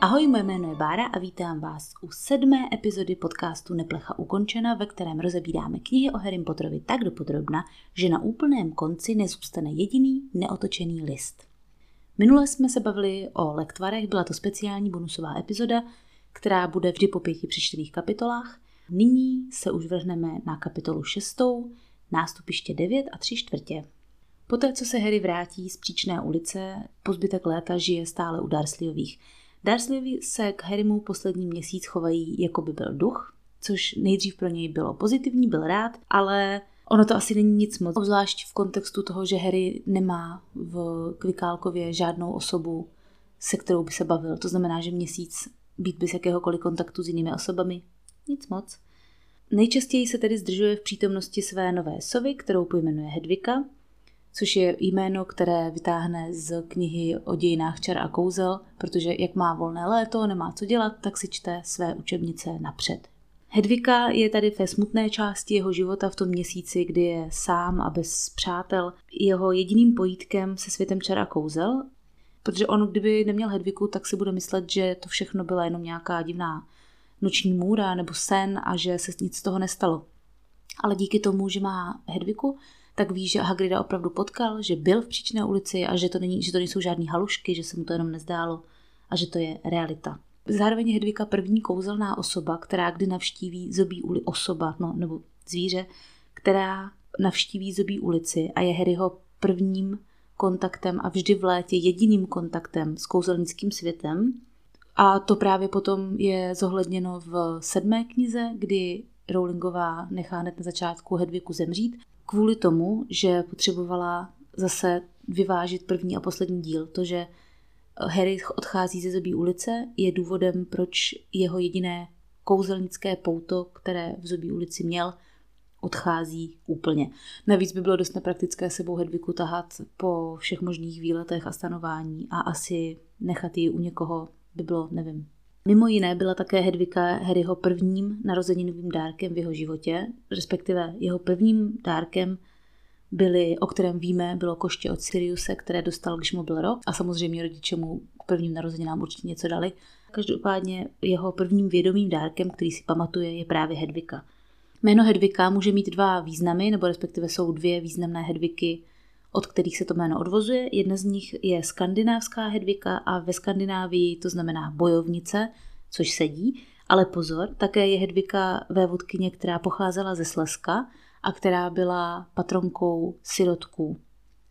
Ahoj, moje jméno je Bára a vítám vás u 7. epizody podcastu Neplecha ukončena, ve kterém rozebíráme knihy o Harrym Potterovi tak dopodrobna, že na úplném konci nezůstane jediný neotočený list. Minule jsme se bavili o lektvarech, byla to speciální bonusová epizoda, která bude vždy po 5 přečtených kapitolách. Nyní se už vrhneme na kapitolu 6, nástupiště 9 3/4. Poté, co se Harry vrátí z Příčné ulice, po zbytek léta žije stále u Dursleyových. Dursleyovi se k Harrymu poslední měsíc chovají, jako by byl duch, což nejdřív pro něj bylo pozitivní, byl rád, ale ono to asi není nic moc, obzvlášť v kontextu toho, že Harry nemá v Kvikálkově žádnou osobu, se kterou by se bavil. To znamená, že měsíc být bez jakéhokoliv kontaktu s jinými osobami, nic moc. Nejčastěji se tedy zdržuje v přítomnosti své nové sovy, kterou pojmenuje Hedvika, což je jméno, které vytáhne z knihy o dějinách čar a kouzel, protože jak má volné léto, nemá co dělat, tak si čte své učebnice napřed. Hedvika je tady ve smutné části jeho života v tom měsíci, kdy je sám a bez přátel. Jeho jediným pojítkem se světem čar a kouzel, protože on, kdyby neměl Hedviku, tak si bude myslet, že to všechno byla jenom nějaká divná noční můra nebo sen a že se nic z toho nestalo. Ale díky tomu, že má Hedviku, tak ví, že Hagrida opravdu potkal, že byl v Příčné ulici a že to nejsou žádný halušky, že se mu to jenom nezdálo a že to je realita. Zároveň je Hedvika první kouzelná osoba, která kdy navštíví zobí ulici, která navštíví zobí ulici a je Harryho prvním kontaktem a vždy v létě jediným kontaktem s kouzelnickým světem. A to právě potom je zohledněno v 7. knize, kdy Rowlingová nechá hned na začátku Hedviku zemřít, kvůli tomu, že potřebovala zase vyvážit první a poslední díl. To, že Harry odchází ze zobí ulice, je důvodem, proč jeho jediné kouzelnické pouto, které v zobí ulici měl, odchází úplně. Navíc by bylo dost nepraktické sebou Hedviku tahat po všech možných výletech a stanování a asi nechat ji u někoho by bylo, nevím. Mimo jiné byla také Hedvika Harryho prvním narozeninovým dárkem v jeho životě, respektive jeho prvním dárkem byly, o kterém víme, bylo koště od Siriuse, které dostal, když mu byl rok a samozřejmě rodiče mu k prvním narozeninám určitě něco dali. Každopádně jeho prvním vědomým dárkem, který si pamatuje, je právě Hedvika. Jméno Hedvika může mít 2 významy, nebo respektive jsou 2 významné Hedviky, od kterých se to jméno odvozuje. Jedna z nich je skandinávská Hedvika a ve Skandinávii to znamená bojovnice, což sedí, ale pozor, také je Hedvika vévodkyně, která pocházela ze Slezska a která byla patronkou sirotků,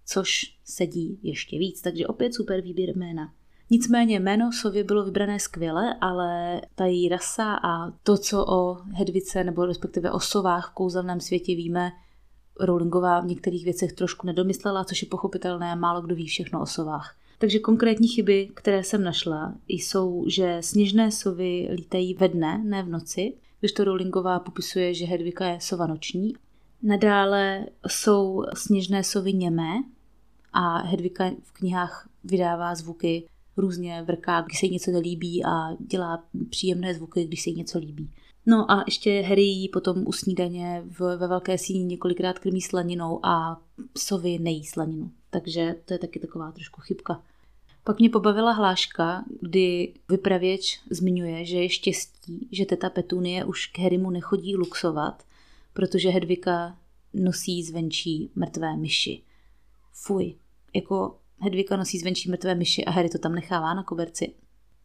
což sedí ještě víc, takže opět super výběr jména. Nicméně jméno sově bylo vybrané skvěle, ale ta její rasa a to, co o Hedvice nebo respektive o sovách v kouzelném světě víme, Rowlingová v některých věcech trošku nedomyslela, což je pochopitelné, málo kdo ví všechno o sovách. Takže konkrétní chyby, které jsem našla, jsou, že sněžné sovy lítají ve dne, ne v noci, když to Rowlingová popisuje, že Hedvika je sova noční. Nadále jsou sněžné sovy němé a Hedvika v knihách vydává zvuky, různě vrká, když se jí něco nelíbí a dělá příjemné zvuky, když se jí něco líbí. No a ještě Harry jí potom u snídaně ve Velké síni několikrát krmí slaninou a sovy nejí slaninu. Takže to je taky taková trošku chybka. Pak mě pobavila hláška, kdy vypravěč zmiňuje, že je štěstí, že teta Petunie už k Harrymu nechodí luxovat, protože Hedvika nosí zvenčí mrtvé myši. Fuj, jako Hedvika nosí zvenčí mrtvé myši a Harry to tam nechává na koberci.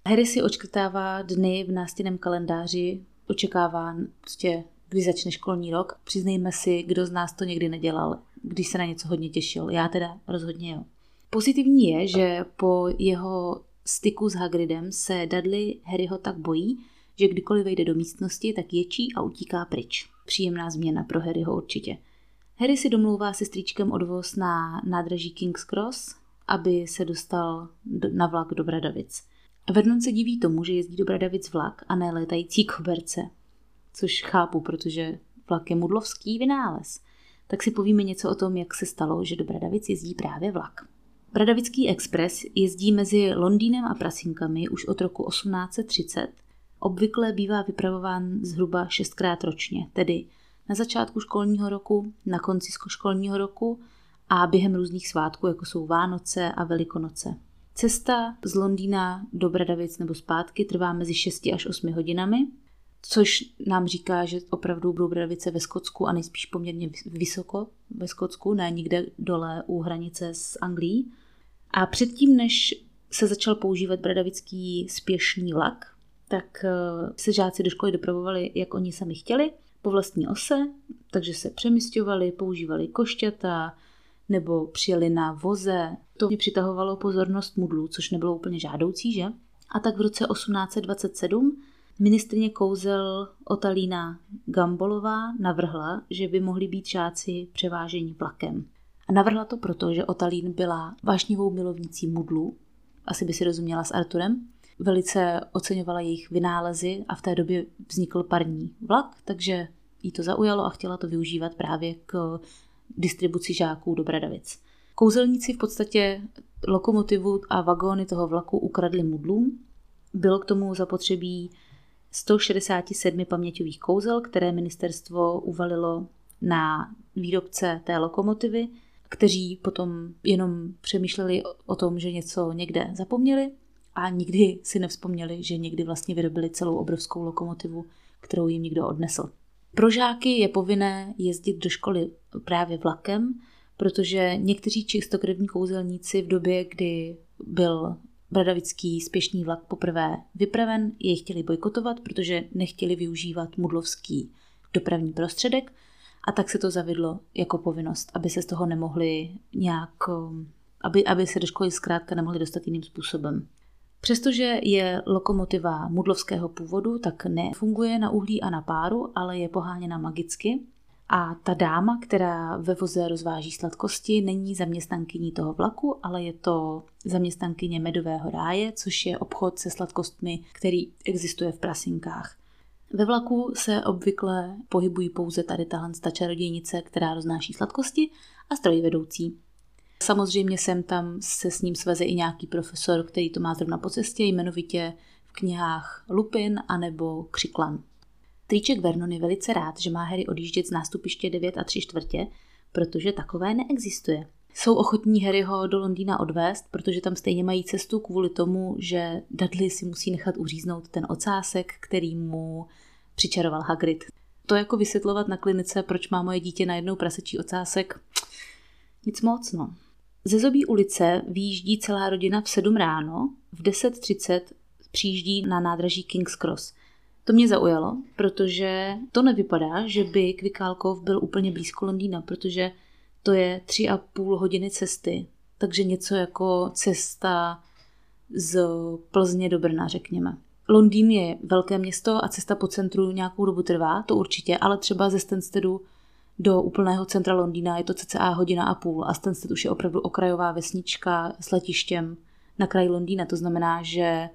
Harry si očkrtává dny v nástěnném kalendáři, očekává, prostě, když začne školní rok. Přiznejme si, kdo z nás to někdy nedělal, když se na něco hodně těšil. Já teda rozhodně jo. Pozitivní je, že po jeho styku s Hagridem se Dudley Harryho tak bojí, že kdykoliv vejde do místnosti, tak ječí a utíká pryč. Příjemná změna pro Harryho určitě. Harry si domlouvá se strýčkem odvoz na nádraží King's Cross, aby se dostal na vlak do Bradavic. Vernon se diví tomu, že jezdí do Bradavic vlak a ne létající koberce, což chápu, protože vlak je mudlovský vynález. Tak si povíme něco o tom, jak se stalo, že do Bradavic jezdí právě vlak. Bradavický Express jezdí mezi Londýnem a Prasinkami už od roku 1830. Obvykle bývá vypravován zhruba 6krát ročně, tedy na začátku školního roku, na konci školního roku a během různých svátků, jako jsou Vánoce a Velikonoce. Cesta z Londýna do Bradavic nebo zpátky trvá mezi 6 až 8 hodinami, což nám říká, že opravdu budou Bradavice ve Skotsku a nejspíš poměrně vysoko ve Skotsku, ne nikde dole u hranice s Anglií. A předtím, než se začal používat bradavický spěšný vlak, tak se žáci do školy dopravovali, jak oni sami chtěli, po vlastní ose, takže se přemysťovali, používali košťata nebo přijeli na voze. To mě přitahovalo pozornost mudlů, což nebylo úplně žádoucí, že? A tak v roce 1827 ministryně kouzel Otalína Gambolová navrhla, že by mohli být žáci převáženi vlakem. A navrhla to proto, že Otalín byla vášnivou milovnicí mudlů, asi by si rozuměla s Arturem, velice oceňovala jejich vynálezy a v té době vznikl parní vlak, takže jí to zaujalo a chtěla to využívat právě k distribuci žáků do Bradavic. Kouzelníci v podstatě lokomotivu a vagóny toho vlaku ukradli mudlům. Bylo k tomu zapotřebí 167 paměťových kouzel, které ministerstvo uvalilo na výrobce té lokomotivy, kteří potom jenom přemýšleli o tom, že něco někde zapomněli a nikdy si nevzpomněli, že někdy vlastně vyrobili celou obrovskou lokomotivu, kterou jim někdo odnesl. Pro žáky je povinné jezdit do školy právě vlakem, protože někteří čistokrevní kouzelníci v době, kdy byl bradavický spěšný vlak poprvé vypraven, jej chtěli bojkotovat, protože nechtěli využívat mudlovský dopravní prostředek, a tak se to zavedlo jako povinnost, aby se z toho nemohli nějak, aby se do školy zkrátka nemohli dostat jiným způsobem. Přestože je lokomotiva mudlovského původu, tak nefunguje na uhlí a na páru, ale je poháněna magicky. A ta dáma, která ve voze rozváží sladkosti, není zaměstnankyní toho vlaku, ale je to zaměstnankyně Medového ráje, což je obchod se sladkostmi, který existuje v Prasinkách. Ve vlaku se obvykle pohybují pouze tady ta čarodějnice, která roznáší sladkosti, a strojvedoucí. Samozřejmě sem tam se s ním sveze i nějaký profesor, který to má zrovna po cestě, jmenovitě v knihách Lupin anebo Křiklan. Strýček Vernon je velice rád, že má Harry odjíždět z nástupiště 9 3/4, protože takové neexistuje. Jsou ochotní Harryho do Londýna odvést, protože tam stejně mají cestu kvůli tomu, že Dudley si musí nechat uříznout ten ocásek, který mu přičaroval Hagrid. To jako vysvětlovat na klinice, proč má moje dítě najednou prasečí ocásek, nic moc, no. Ze Zobí ulice vyjíždí celá rodina v 7 ráno, v 10:30 přijíždí na nádraží King's Cross. To mě zaujalo, protože to nevypadá, že by Kvikálkov byl úplně blízko Londýna, protože to je 3,5 hodiny cesty, takže něco jako cesta z Plzně do Brna, řekněme. Londýn je velké město a cesta po centru nějakou dobu trvá, to určitě, ale třeba ze Stansteadu do úplného centra Londýna je to cca 1,5 hodiny a Stansted už je opravdu okrajová vesnička s letištěm na kraji Londýna, to znamená, že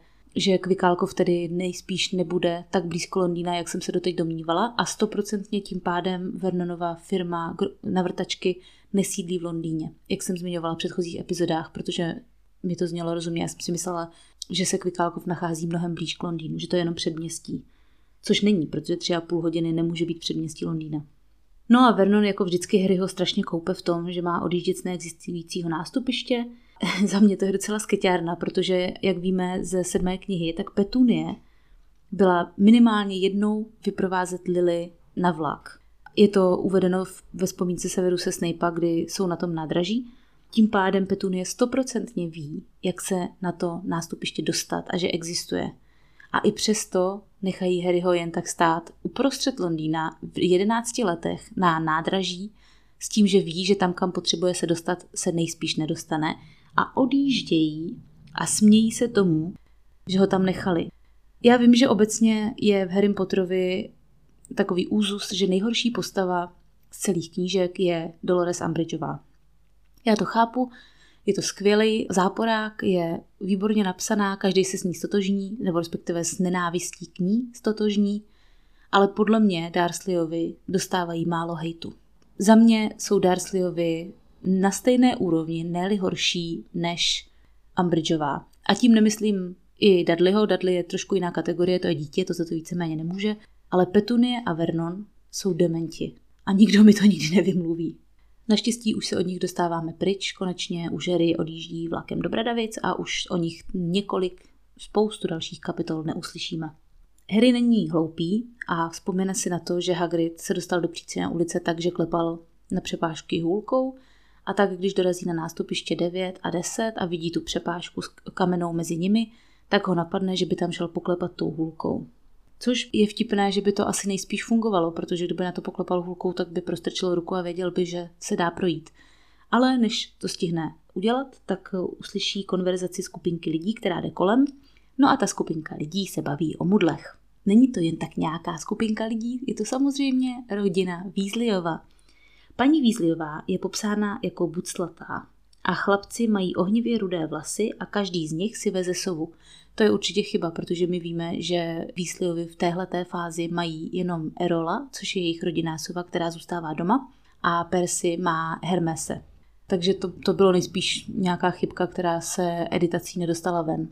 Kvikálkov tedy nejspíš nebude tak blízko Londýna, jak jsem se doteď domnívala, a 100% tím pádem Vernonova firma na vrtačky nesídlí v Londýně, jak jsem zmiňovala v předchozích epizodách, protože mi to znělo rozumně. Já jsem si myslela, že se Kvikálkov nachází mnohem blíž k Londýnu, že to je jenom předměstí, což není, protože 3,5 hodiny nemůže být předměstí Londýna. No a Vernon jako vždycky Harryho strašně koupe v tom, že má odjíždět z neexistujícího nástupiště. Za mě to je docela skeťárna, protože, jak víme ze 7. knihy, tak Petunie byla minimálně jednou vyprovázet Lily na vlak. Je to uvedeno ve Vzpomínce Severuse se Snape'a, kdy jsou na tom nádraží. Tím pádem Petunie 100% ví, jak se na to nástupiště dostat a že existuje. A i přesto nechají Harryho jen tak stát uprostřed Londýna v 11 letech na nádraží s tím, že ví, že tam, kam potřebuje se dostat, se nejspíš nedostane, a odjíždějí a smějí se tomu, že ho tam nechali. Já vím, že obecně je v Harry Potterovi takový úzus, že nejhorší postava z celých knížek je Dolores Umbridgeová. Já to chápu, je to skvělý záporák, je výborně napsaná, každý se s ní stotožní, nebo respektive s nenávistí k ní stotožní, ale podle mě Dursleyovi dostávají málo hejtu. Za mě jsou Dursleyovi na stejné úrovni, ne-li horší, než Umbridgeová. A tím nemyslím i Dudleyho, Dudley je trošku jiná kategorie, to je dítě, to za to víceméně nemůže, ale Petunie a Vernon jsou dementi a nikdo mi to nikdy nevymluví. Naštěstí už se od nich dostáváme pryč, konečně už Harry odjíždí vlakem do Bradavic a už o nich spoustu dalších kapitol neuslyšíme. Harry není hloupý a vzpomene si na to, že Hagrid se dostal do Příčné ulice tak, že klepal na přepážky hůlkou, a tak když dorazí na nástupiště 9 a 10 a vidí tu přepážku s kamenou mezi nimi, tak ho napadne, že by tam šel poklepat tou hůlkou. Což je vtipné, že by to asi nejspíš fungovalo, protože kdyby na to poklepal hůlkou, tak by prostrčil ruku a věděl by, že se dá projít. Ale než to stihne udělat, tak uslyší konverzaci skupinky lidí, která jde kolem. No a ta skupinka lidí se baví o mudlech. Není to jen tak nějaká skupinka lidí, je to samozřejmě rodina Weasleyova. Paní Weasleyová je popsána jako buclatá a chlapci mají ohnivě rudé vlasy a každý z nich si veze sovu. To je určitě chyba, protože my víme, že Weasleyovi v téhleté fázi mají jenom Erola, což je jejich rodinná sova, která zůstává doma, a Percy má Hermese. Takže to bylo nejspíš nějaká chybka, která se editací nedostala ven.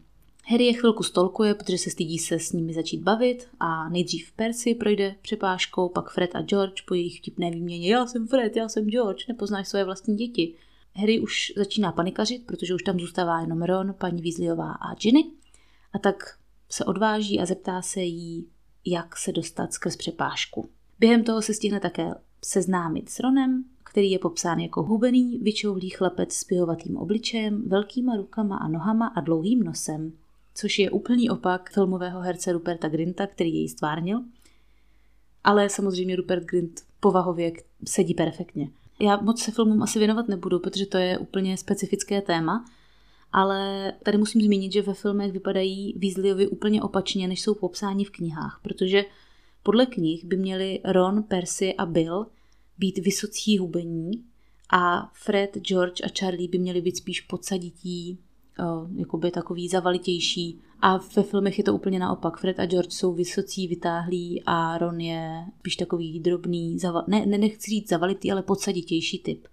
Harry je chvilku stolkuje, protože se stydí se s nimi začít bavit a nejdřív Percy projde přepážkou, pak Fred a George po jejich vtipné výměně já jsem Fred, já jsem George, nepoznáš své vlastní děti. Harry už začíná panikařit, protože už tam zůstává jenom Ron, paní Weasleyová a Ginny, a tak se odváží a zeptá se jí, jak se dostat skrz přepážku. Během toho se stihne také seznámit s Ronem, který je popsán jako hubený, vyčouhlý chlapec s pihovatým obličejem, velkýma rukama a nohama a dlouhým nosem, což je úplný opak filmového herce Ruperta Grinta, který jej stvárnil. Ale samozřejmě Rupert Grint povahově sedí perfektně. Já moc se filmům asi věnovat nebudu, protože to je úplně specifické téma, ale tady musím zmínit, že ve filmech vypadají Weasleyovi úplně opačně, než jsou popsáni v knihách, protože podle knih by měli Ron, Percy a Bill být vysocí hubení a Fred, George a Charlie by měli být spíš podsadití, jakoby takový zavalitější, a ve filmech je to úplně naopak. Fred a George jsou vysocí, vytáhlí a Ron je spíš takový drobný, nechci říct zavalitý, ale podsaditější typ.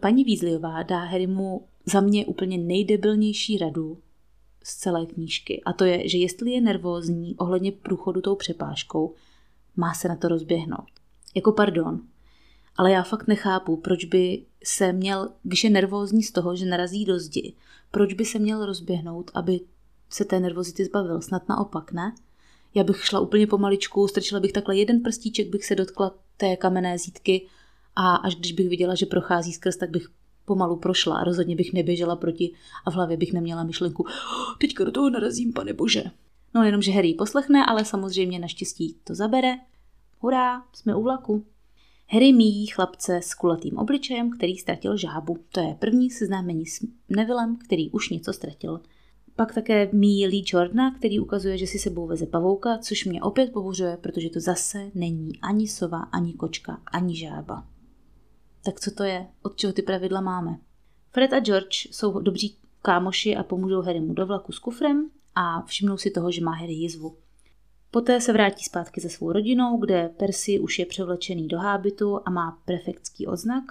Paní Weasleyová dá Harrymu za mě úplně nejdebilnější radu z celé knížky, a to je, že jestli je nervózní ohledně průchodu tou přepážkou, má se na to rozběhnout. Jako pardon, ale já fakt nechápu, proč by se měl, když je nervózní z toho, že narazí do zdi, proč by se měl rozběhnout, aby se té nervozity zbavil, snad naopak, ne? Já bych šla úplně pomaličku, strčila bych takhle jeden prstíček, bych se dotkla té kamenné zítky a až když bych viděla, že prochází skrz, tak bych pomalu prošla a rozhodně bych neběžela proti a v hlavě bych neměla myšlenku, teďka do toho narazím, pane bože. No jenom, že Harry poslechne, ale samozřejmě naštěstí to zabere. Hurá, jsme u vlaku. Harry míjí chlapce s kulatým obličejem, který ztratil žábu. To je první seznámení s Nevillem, který už něco ztratil. Pak také míjí Lee Jordana, který ukazuje, že si sebou veze pavouka, což mě opět pobuřuje, protože to zase není ani sova, ani kočka, ani žába. Tak co to je? Od čeho ty pravidla máme? Fred a George jsou dobří kámoši a pomůžou Harrymu do vlaku s kufrem a všimnou si toho, že má Harry jizvu. Poté se vrátí zpátky se svou rodinou, kde Percy už je převlečený do hábitu a má prefektský odznak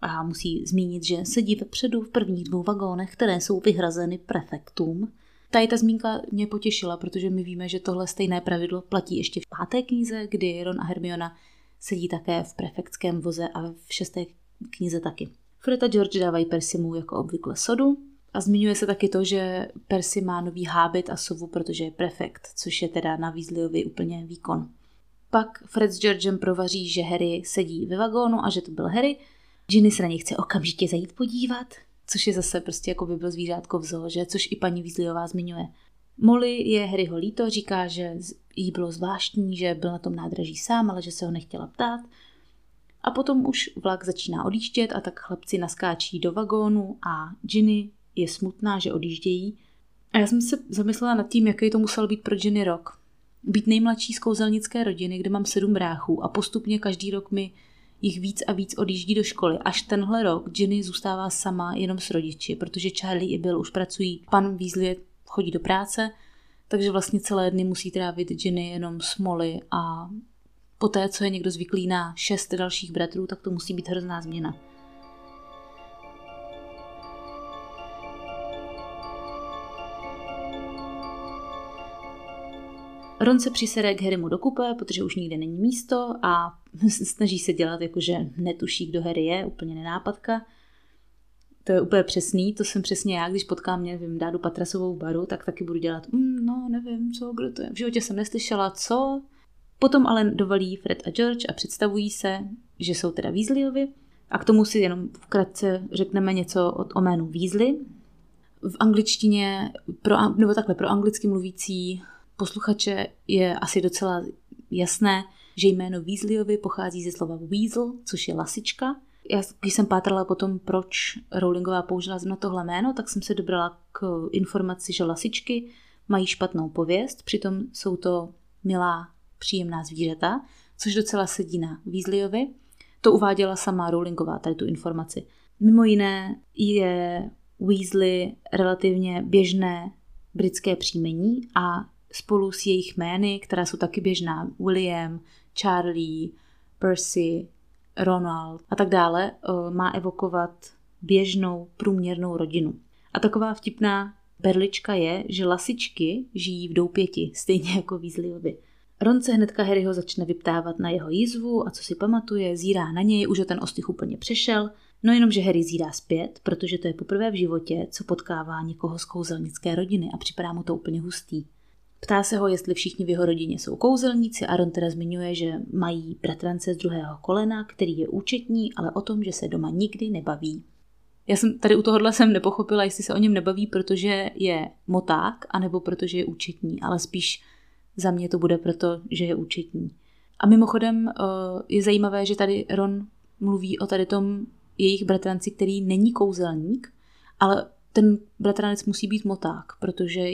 a musí zmínit, že sedí vepředu v prvních 2 vagónech, které jsou vyhrazeny prefektům. Tady ta zmínka mě potěšila, protože my víme, že tohle stejné pravidlo platí ještě v 5. knize, kdy Ron a Hermiona sedí také v prefektském voze a v 6. knize taky. Fred a George dávají Percymu jako obvykle sodu. A zmiňuje se taky to, že Percy má nový hábit a sovu, protože je prefekt, což je teda na Weasleyovi úplně výkon. Pak Fred s Georgem provaří, že Harry sedí ve vagónu a že to byl Harry. Ginny se na něj chce okamžitě zajít podívat, což je zase prostě jako by byl zvířátko v zoo, že? Což i paní Weasleyová zmiňuje. Molly je Harryho líto, říká, že jí bylo zvláštní, že byl na tom nádraží sám, ale že se ho nechtěla ptát. A potom už vlak začíná odjíždět a tak chlapci naskáčí do vagónu a Ginny je smutná, že odjíždějí. A já jsem se zamyslela nad tím, jaký to musel být pro Ginny rok. Být nejmladší z kouzelnické rodiny, kde mám 7 bráchů a postupně každý rok mi jich víc a víc odjíždí do školy. Až tenhle rok Ginny zůstává sama jenom s rodiči, protože Charlie i Bill už pracují, pan Weasley chodí do práce, takže vlastně celé dny musí trávit Ginny jenom s Molly a poté, co je někdo zvyklý na 6 dalších bratrů, tak to musí být hrozná změna. Ron se přisede k Harrymu do kupé, protože už nikde není místo a snaží se dělat, jakože netuší, kdo Harry je, úplně nenápadka. To je úplně přesný, to jsem přesně já, když potkám, nevím, Dádu Patrasovou v baru, tak taky budu dělat, no nevím, co, kdo to je, v životě jsem neslyšela, co. Potom ale dovolí Fred a George a představují se, že jsou teda Weasleyovi a k tomu si jenom vkratce řekneme něco o jménu Weasley. V angličtině, pro anglicky mluvící posluchače je asi docela jasné, že jméno Weasleyovi pochází ze slova weasel, což je lasička. Já, když jsem pátrala potom, proč Rowlingová použila na tohle jméno, tak jsem se dobrala k informaci, že lasičky mají špatnou pověst, přitom jsou to milá, příjemná zvířata, což docela sedí na Weasleyovi. To uváděla sama Rowlingová, tady tu informaci. Mimo jiné je Weasley relativně běžné britské příjmení a spolu s jejich jmény, která jsou taky běžná, William, Charlie, Percy, Ronald a tak dále, má evokovat běžnou průměrnou rodinu. A taková vtipná perlička je, že lasičky žijí v doupěti, stejně jako Weasleyovi. Ron se hnedka Harryho začne vyptávat na jeho jizvu a co si pamatuje, zírá na něj, už ho ten ostych úplně přešel, no jenom, že Harry zírá zpět, protože to je poprvé v životě, co potkává někoho z kouzelnické rodiny a připadá mu to úplně hustý. Ptá se ho, jestli všichni v jeho rodině jsou kouzelníci a Ron teda zmiňuje, že mají bratrance z druhého kolena, který je účetní, ale o tom, že se doma nikdy nebaví. Já jsem tady u tohohle jsem nepochopila, jestli se o něm nebaví, protože je moták, anebo protože je účetní, ale spíš za mě to bude proto, že je účetní. A mimochodem je zajímavé, že tady Ron mluví o tady tom jejich bratranci, který není kouzelník, ale ten bratranec musí být moták, protože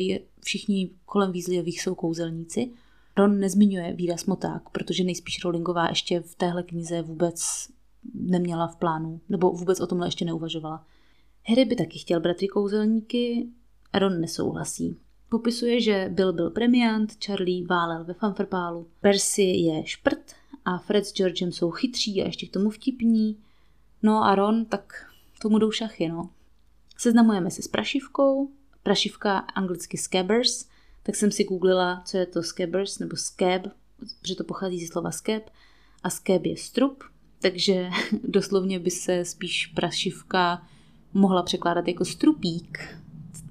všichni kolem Weasleyových jsou kouzelníci. Ron nezmiňuje výraz moták, protože nejspíš Rowlingová ještě v téhle knize vůbec neměla v plánu, nebo vůbec o tomhle ještě neuvažovala. Harry by taky chtěl bratry kouzelníky, Ron nesouhlasí. Popisuje, že Bill byl premiant, Charlie válel ve fanfrpálu, Percy je šprt a Fred s Georgem jsou chytří a ještě k tomu vtipní. No a Ron, tak tomu jdou šachy, no. Seznamujeme se s prašivkou, prašivka anglicky scabbers, tak jsem si googlila, co je to scabbers nebo scab, protože to pochází ze slova scab a scab je strup, takže doslovně by se spíš prašivka mohla překládat jako strupík,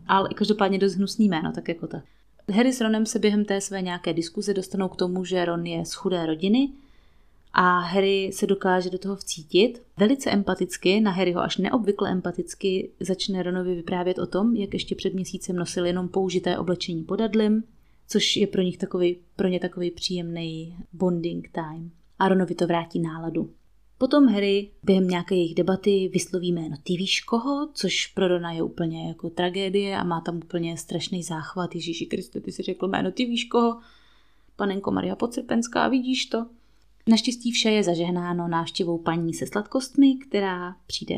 ale každopádně dost hnusný jméno, tak jako tak. Harry s Ronem se během té své nějaké diskuze dostanou k tomu, že Ron je z chudé rodiny a Harry se dokáže do toho vcítit. Velice empaticky, na Harryho až neobvykle empaticky, začne Ronovi vyprávět o tom, jak ještě před měsícem nosil jenom použité oblečení pod hadlem, což je pro ně takový příjemný bonding time. A Ronovi to vrátí náladu. Potom Harry během nějaké jejich debaty vysloví jméno Ty víš koho, což pro Rona je úplně jako tragédie a má tam úplně strašný záchvat. Ježíši Kriste, ty si řekl jméno Ty víš koho, panenko Maria Podserpenská, vidíš to? Naštěstí vše je zažehnáno návštěvou paní se sladkostmi, která přijde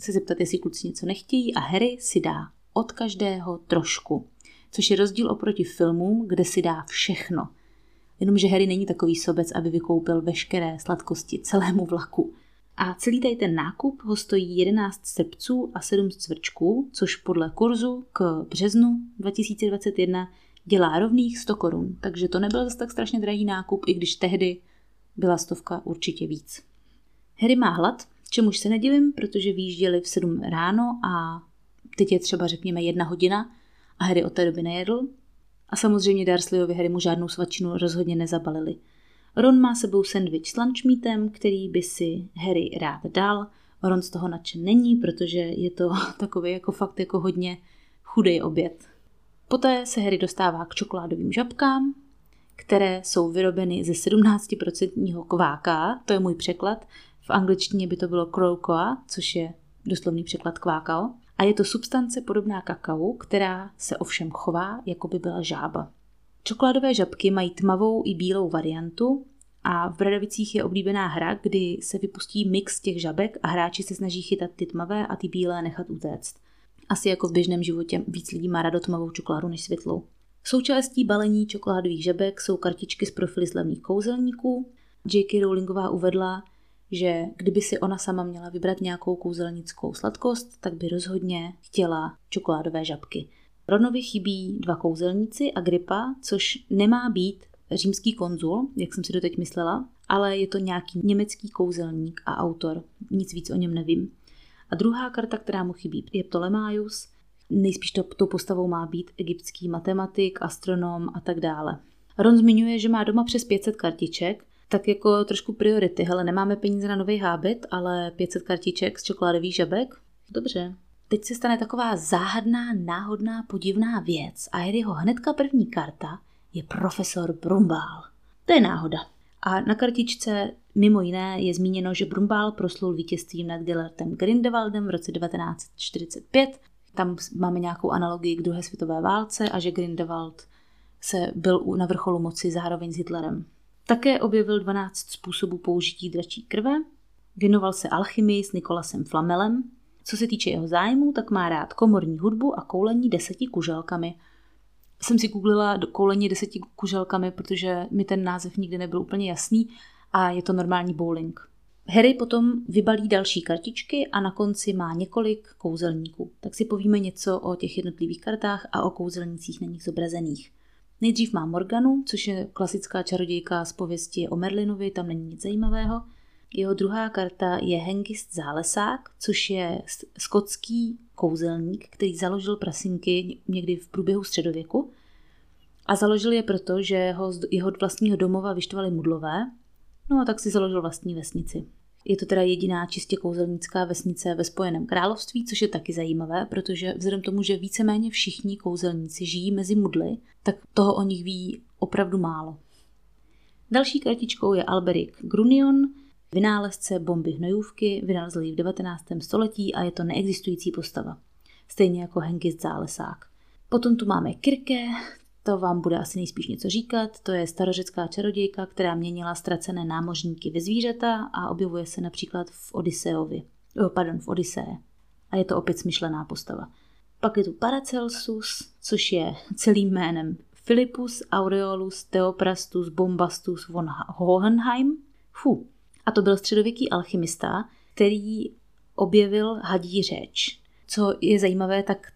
se zeptat, jestli kluci něco nechtějí a Harry si dá od každého trošku, což je rozdíl oproti filmům, kde si dá všechno. Jenomže Harry není takový sobec, aby vykoupil veškeré sladkosti celému vlaku. A celý tady ten nákup ho stojí 11 srpců a 7 cvrčků, což podle kurzu k březnu 2021 dělá rovných 100 korun. Takže to nebyl zase tak strašně drahý nákup, i když tehdy byla stovka určitě víc. Harry má hlad, čemuž se nedivím, protože vyjížděli v 7 ráno a teď je třeba řekněme 1 hodina a Harry od té doby nejedl. A samozřejmě Dursleyovi Harrymu žádnou svačinu rozhodně nezabalili. Ron má sebou sendvič s lunchmeatem, který by si Harry rád dal. Ron z toho nadšen není, protože je to takový jako fakt jako hodně chudej oběd. Poté se Harry dostává k čokoládovým žabkám, které jsou vyrobeny ze 17% kváka, to je můj překlad. V angličtině by to bylo crocoa, což je doslovný překlad kvákao. A je to substance podobná kakao, která se ovšem chová, jako by byla žába. Čokoládové žabky mají tmavou i bílou variantu a v Bradavicích je oblíbená hra, kdy se vypustí mix těch žabek a hráči se snaží chytat ty tmavé a ty bílé nechat utéct. Asi jako v běžném životě víc lidí má rádo tmavou čokoládu než světlou. Součástí balení čokoládových žabek jsou kartičky z profily slavných kouzelníků. J.K. Rowlingová uvedla, že kdyby si ona sama měla vybrat nějakou kouzelnickou sladkost, tak by rozhodně chtěla čokoládové žabky. Ronovi chybí 2 kouzelníci a gripa, což nemá být římský konzul, jak jsem si doteď myslela, ale je to nějaký německý kouzelník a autor. Nic víc o něm nevím. A druhá karta, která mu chybí, je Ptolemaios. Nejspíš tou postavou má být egyptský matematik, astronom a tak dále. Ron zmiňuje, že má doma přes 500 kartiček, tak jako trošku priority. Hele, nemáme peníze na nový hábit, ale 500 kartiček z čokoládových žabek? Dobře. Teď se stane taková záhadná, náhodná, podivná věc a Harryho hnedka první karta je profesor Brumbál. To je náhoda. A na kartičce mimo jiné je zmíněno, že Brumbál proslul vítězstvím nad Gellertem Grindelwaldem v roce 1945. Tam máme nějakou analogii k druhé světové válce a že Grindelwald byl na vrcholu moci zároveň s Hitlerem. Také objevil 12 způsobů použití dračí krve, věnoval se alchymii s Nikolasem Flamelem. Co se týče jeho zájmu, tak má rád komorní hudbu a koulení 10 kuželkami. Jsem si googlila koulení 10 kuželkami, protože mi ten název nikdy nebyl úplně jasný a je to normální bowling. Harry potom vybalí další kartičky a na konci má několik kouzelníků. Tak si povíme něco o těch jednotlivých kartách a o kouzelnicích na nich zobrazených. Nejdřív má Morganu, což je klasická čarodějka z pověsti o Merlinovi, tam není nic zajímavého. Jeho druhá karta je Hengist Zálesák, což je skotský kouzelník, který založil prasinky někdy v průběhu středověku. A založil je proto, že jeho vlastního domova vyštvali mudlové, no a tak si založil vlastní vesnici. Je to teda jediná čistě kouzelnická vesnice ve Spojeném království, což je taky zajímavé, protože vzhledem tomu, že víceméně všichni kouzelníci žijí mezi mudly, tak toho o nich ví opravdu málo. Další kartičkou je Alberic Grunion, vynálezce bomby hnojůvky, vynalezl ji v 19. století a je to neexistující postava. Stejně jako Hengist Zálesák. Potom tu máme Kirke, to vám bude asi nejspíš něco říkat, to je starořecká čarodějka, která měnila ztracené námořníky ve zvířata a objevuje se například v Odysee. A je to opět smyšlená postava. Pak je tu Paracelsus, což je celým jménem Philippus Aureolus Theoprastus Bombastus von Hohenheim. A to byl středověký alchymista, který objevil hadí řeč. Co je zajímavé, tak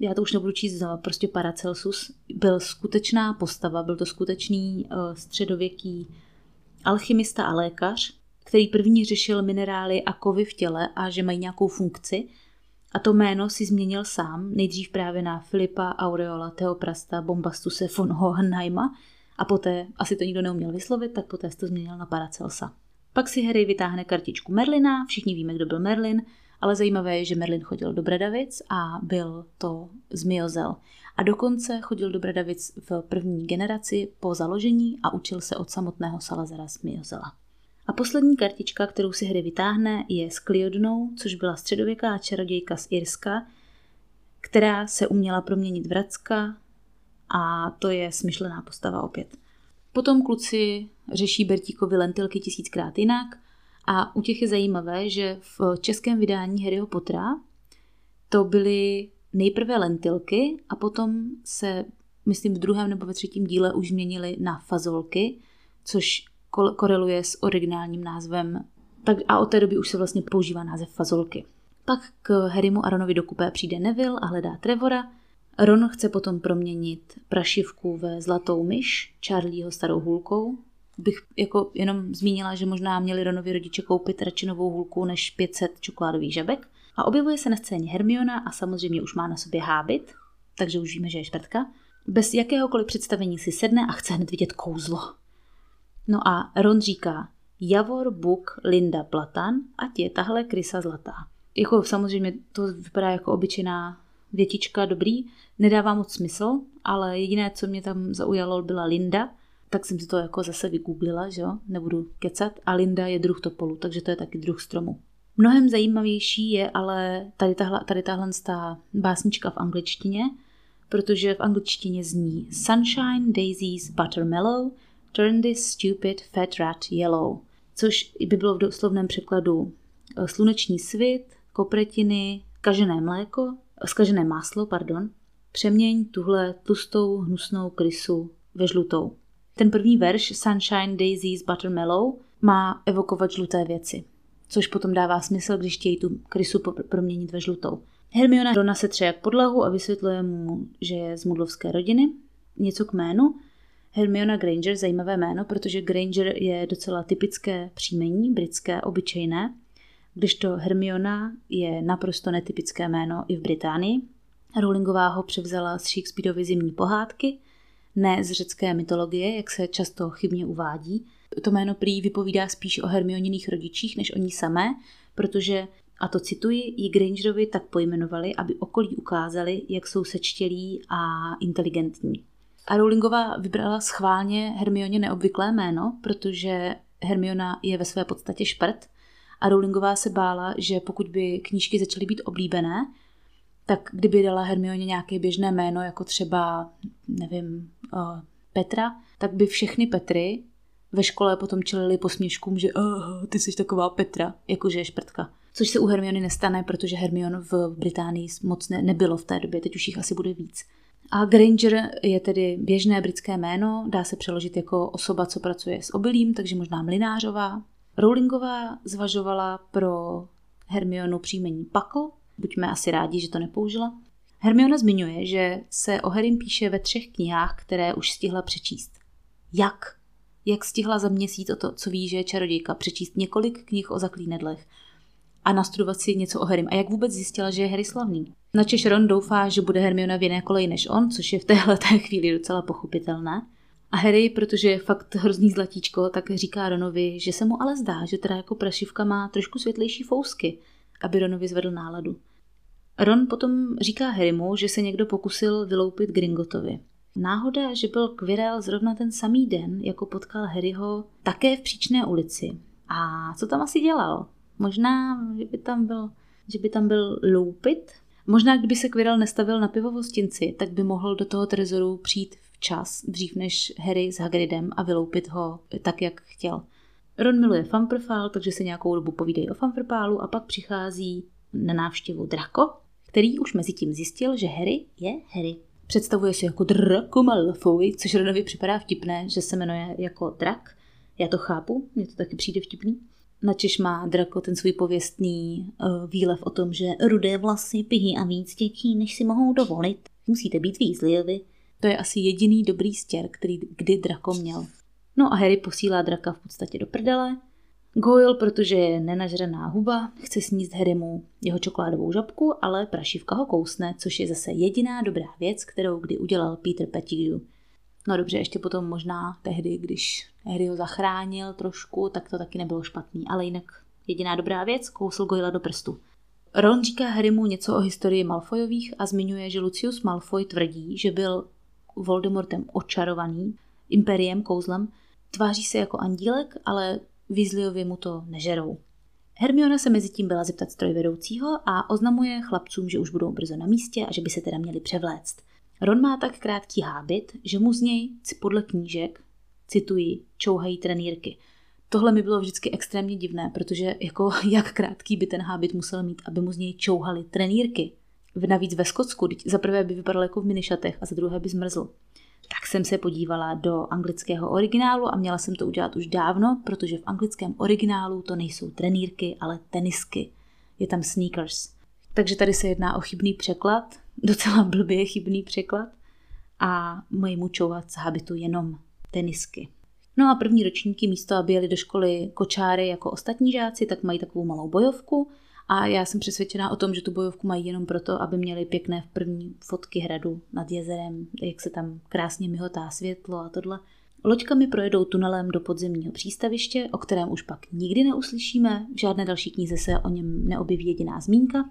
já to už nebudu číst znova, prostě Paracelsus byl skutečná postava, byl to skutečný středověký alchymista a lékař, který první řešil minerály a kovy v těle a že mají nějakou funkci. A to jméno si změnil sám, nejdřív právě na Filipa Aureola Theoprasta Bombastuse von Hohenheima a poté, asi to nikdo neuměl vyslovit, tak poté to změnil na Paracelsa. Pak si Harry vytáhne kartičku Merlina, všichni víme, kdo byl Merlin, ale zajímavé je, že Merlin chodil do Bradavic a byl to zmiozel. A dokonce chodil do Bradavic v první generaci po založení a učil se od samotného Salazara Zmiozela. A poslední kartička, kterou si Harry vytáhne, je s Cliodnou, což byla středověká čarodějka z Irska, která se uměla proměnit v racka a to je smyšlená postava opět. Potom kluci řeší Bertíkovi lentilky 1000krát jinak a u těch je zajímavé, že v českém vydání Harryho Pottera to byly nejprve lentilky a potom se, myslím, v druhém nebo ve třetím díle už změnili na fazolky, což koreluje s originálním názvem a od té doby už se vlastně používá název fazolky. Pak k Harrymu a Ronovi do kupé přijde Neville a hledá Trevora. Ron chce potom proměnit prašivku ve zlatou myš, Charlieho starou hůlkou. Bych jako jenom zmínila, že možná měli Ronovi rodiče koupit radši novou hůlku než 500 čokoládových žabek. A objevuje se na scéně Hermiona a samozřejmě už má na sobě hábit, takže už víme, že je šprtka. Bez jakéhokoliv představení si sedne a chce hned vidět kouzlo. No a Ron říká, Javor, Buk, Linda, Platan, ať je tahle krysa zlatá. Jako samozřejmě to vypadá jako obyčejná větička, dobrý, nedává moc smysl, ale jediné, co mě tam zaujalo, byla Linda, tak jsem si to jako zase vygooglila, že jo, nebudu kecat, a Linda je druh topolu, takže to je taky druh stromu. Mnohem zajímavější je ale tahle básnička v angličtině, protože v angličtině zní Sunshine, Daisies, Buttermellow, Turn this stupid fat rat yellow, což by bylo v doslovném překladu sluneční svit, kopretiny, skažené máslo, přeměň tuhle tlustou, hnusnou krysu ve žlutou. Ten první verš, Sunshine, Daisies, Buttermellow, má evokovat žluté věci, což potom dává smysl, když chtějí tu krysu proměnit ve žlutou. Hermiona Rona se tře jak podlahu a vysvětluje mu, že je z mudlovské rodiny, něco k jménu. Hermiona Granger, zajímavé jméno, protože Granger je docela typické příjmení, britské, obyčejné, kdežto Hermiona je naprosto netypické jméno i v Británii. Rowlingová ho převzala z Shakespearovy Zimní pohádky, ne z řecké mytologie, jak se často chybně uvádí. To jméno prý vypovídá spíš o Hermioniných rodičích než o ní samé, protože, a to cituji, ji Grangerovi tak pojmenovali, aby okolí ukázali, jak jsou sečtělí a inteligentní. A Rowlingová vybrala schválně Hermioně neobvyklé jméno, protože Hermiona je ve své podstatě šprt a Rowlingová se bála, že pokud by knížky začaly být oblíbené, tak kdyby dala Hermioně nějaké běžné jméno, jako třeba, nevím, Petra, tak by všechny Petry ve škole potom čelili posměškům, že ty jsi taková Petra, jakože je šprtka. Což se u Hermiony nestane, protože Hermion v Británii moc nebylo v té době, teď už jich asi bude víc. A Granger je tedy běžné britské jméno, dá se přeložit jako osoba, co pracuje s obilím, takže možná mlynářová. Rowlingová zvažovala pro Hermionu příjmení Pakl, buďme asi rádi, že to nepoužila. Hermiona zmiňuje, že se o Harrym píše ve 3 knihách, které už stihla přečíst. Jak stihla za měsíc o to, co ví, že je čarodějka, přečíst několik knih o zaklínedlech a nastudovat si něco o Harrym. A jak vůbec zjistila, že je Harry slavný? Načež Ron doufá, že bude Hermiona v jiné koleji než on, což je v téhleté chvíli docela pochopitelné. A Harry, protože je fakt hrozný zlatíčko, tak říká Ronovi, že se mu ale zdá, že teda jako prašivka má trošku světlejší fousky, aby Ronovi zvedl náladu. Ron potom říká Harrymu, že se někdo pokusil vyloupit Gringotovi. Náhoda, že byl Quirrell zrovna ten samý den, jako potkal Harryho, také v Příčné ulici. A co tam asi dělal? Možná, že by tam byl loupit? Možná, kdyby se Quirrell nestavil na pivo v hostinci, tak by mohl do toho trezoru přijít včas, dřív než Harry s Hagridem a vyloupit ho tak, jak chtěl. Ron miluje Fanfrpál, takže se nějakou dobu povídají o Fanfrpálu a pak přichází na návštěvu Draco, který už mezi tím zjistil, že Harry je Harry. Představuje se jako Draco Malfoy, což Ronovi připadá vtipné, že se jmenuje jako Drak. Já to chápu, mně to taky přijde vtipný. Načež má Draco ten svůj pověstný výlev o tom, že rudé vlasy, pihy a víc dětí, než si mohou dovolit. Musíte být Weasleyovi. To je asi jediný dobrý stěr, který kdy Draco měl. No a Harry posílá Draka v podstatě do prdele. Goyle, protože je nenažraná huba, chce sníst Harrymu jeho čokoládovou žabku, ale prašivka ho kousne, což je zase jediná dobrá věc, kterou kdy udělal Peter Pettigrew. No dobře, ještě potom možná tehdy, když Harry ho zachránil trošku, tak to taky nebylo špatný, ale jinak jediná dobrá věc, kousl Goyla do prstu. Ron říká Harrymu něco o historii Malfoyových a zmiňuje, že Lucius Malfoy tvrdí, že byl Voldemortem očarovaný, imperiem, kouzlem, tváří se jako andílek, ale Weasleyovi mu to nežerou. Hermiona se mezi tím byla zeptat strojvedoucího a oznamuje chlapcům, že už budou brzo na místě a že by se teda měli převléct. Ron má tak krátký hábit, že mu z něj, podle knížek, cituji, čouhají trenýrky. Tohle mi bylo vždycky extrémně divné, protože jako jak krátký by ten hábit musel mít, aby mu z něj čouhaly trenýrky. Navíc ve Skotsku, za prvé by vypadal jako v minišatech a za druhé by zmrzl. Tak jsem se podívala do anglického originálu a měla jsem to udělat už dávno, protože v anglickém originálu to nejsou trenýrky, ale tenisky. Je tam sneakers. Takže tady se jedná o chybný překlad, docela blbě chybný překlad a mají mu čouhat z habitu jenom tenisky. No a první ročníky místo, aby jeli do školy kočáry jako ostatní žáci, tak mají takovou malou bojovku a já jsem přesvědčená o tom, že tu bojovku mají jenom proto, aby měli pěkné v první fotky hradu nad jezerem, jak se tam krásně mihotá světlo a tohle. Loďkami projedou tunelem do podzemního přístaviště, o kterém už pak nikdy neuslyšíme, v žádné další knize se o něm neobjeví jediná zmínka.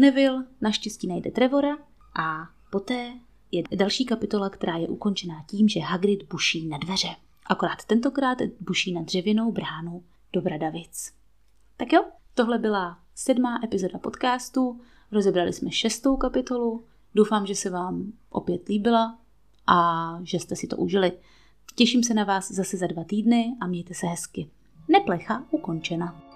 Neville naštěstí najde Trevora a poté je další kapitola, která je ukončená tím, že Hagrid buší na dveře. Akorát tentokrát buší na dřevěnou bránu do Bradavic. Tak jo, tohle byla 7. epizoda podcastu, rozebrali jsme 6. kapitolu, doufám, že se vám opět líbila a že jste si to užili. Těším se na vás zase za 2 týdny a mějte se hezky. Neplecha ukončena.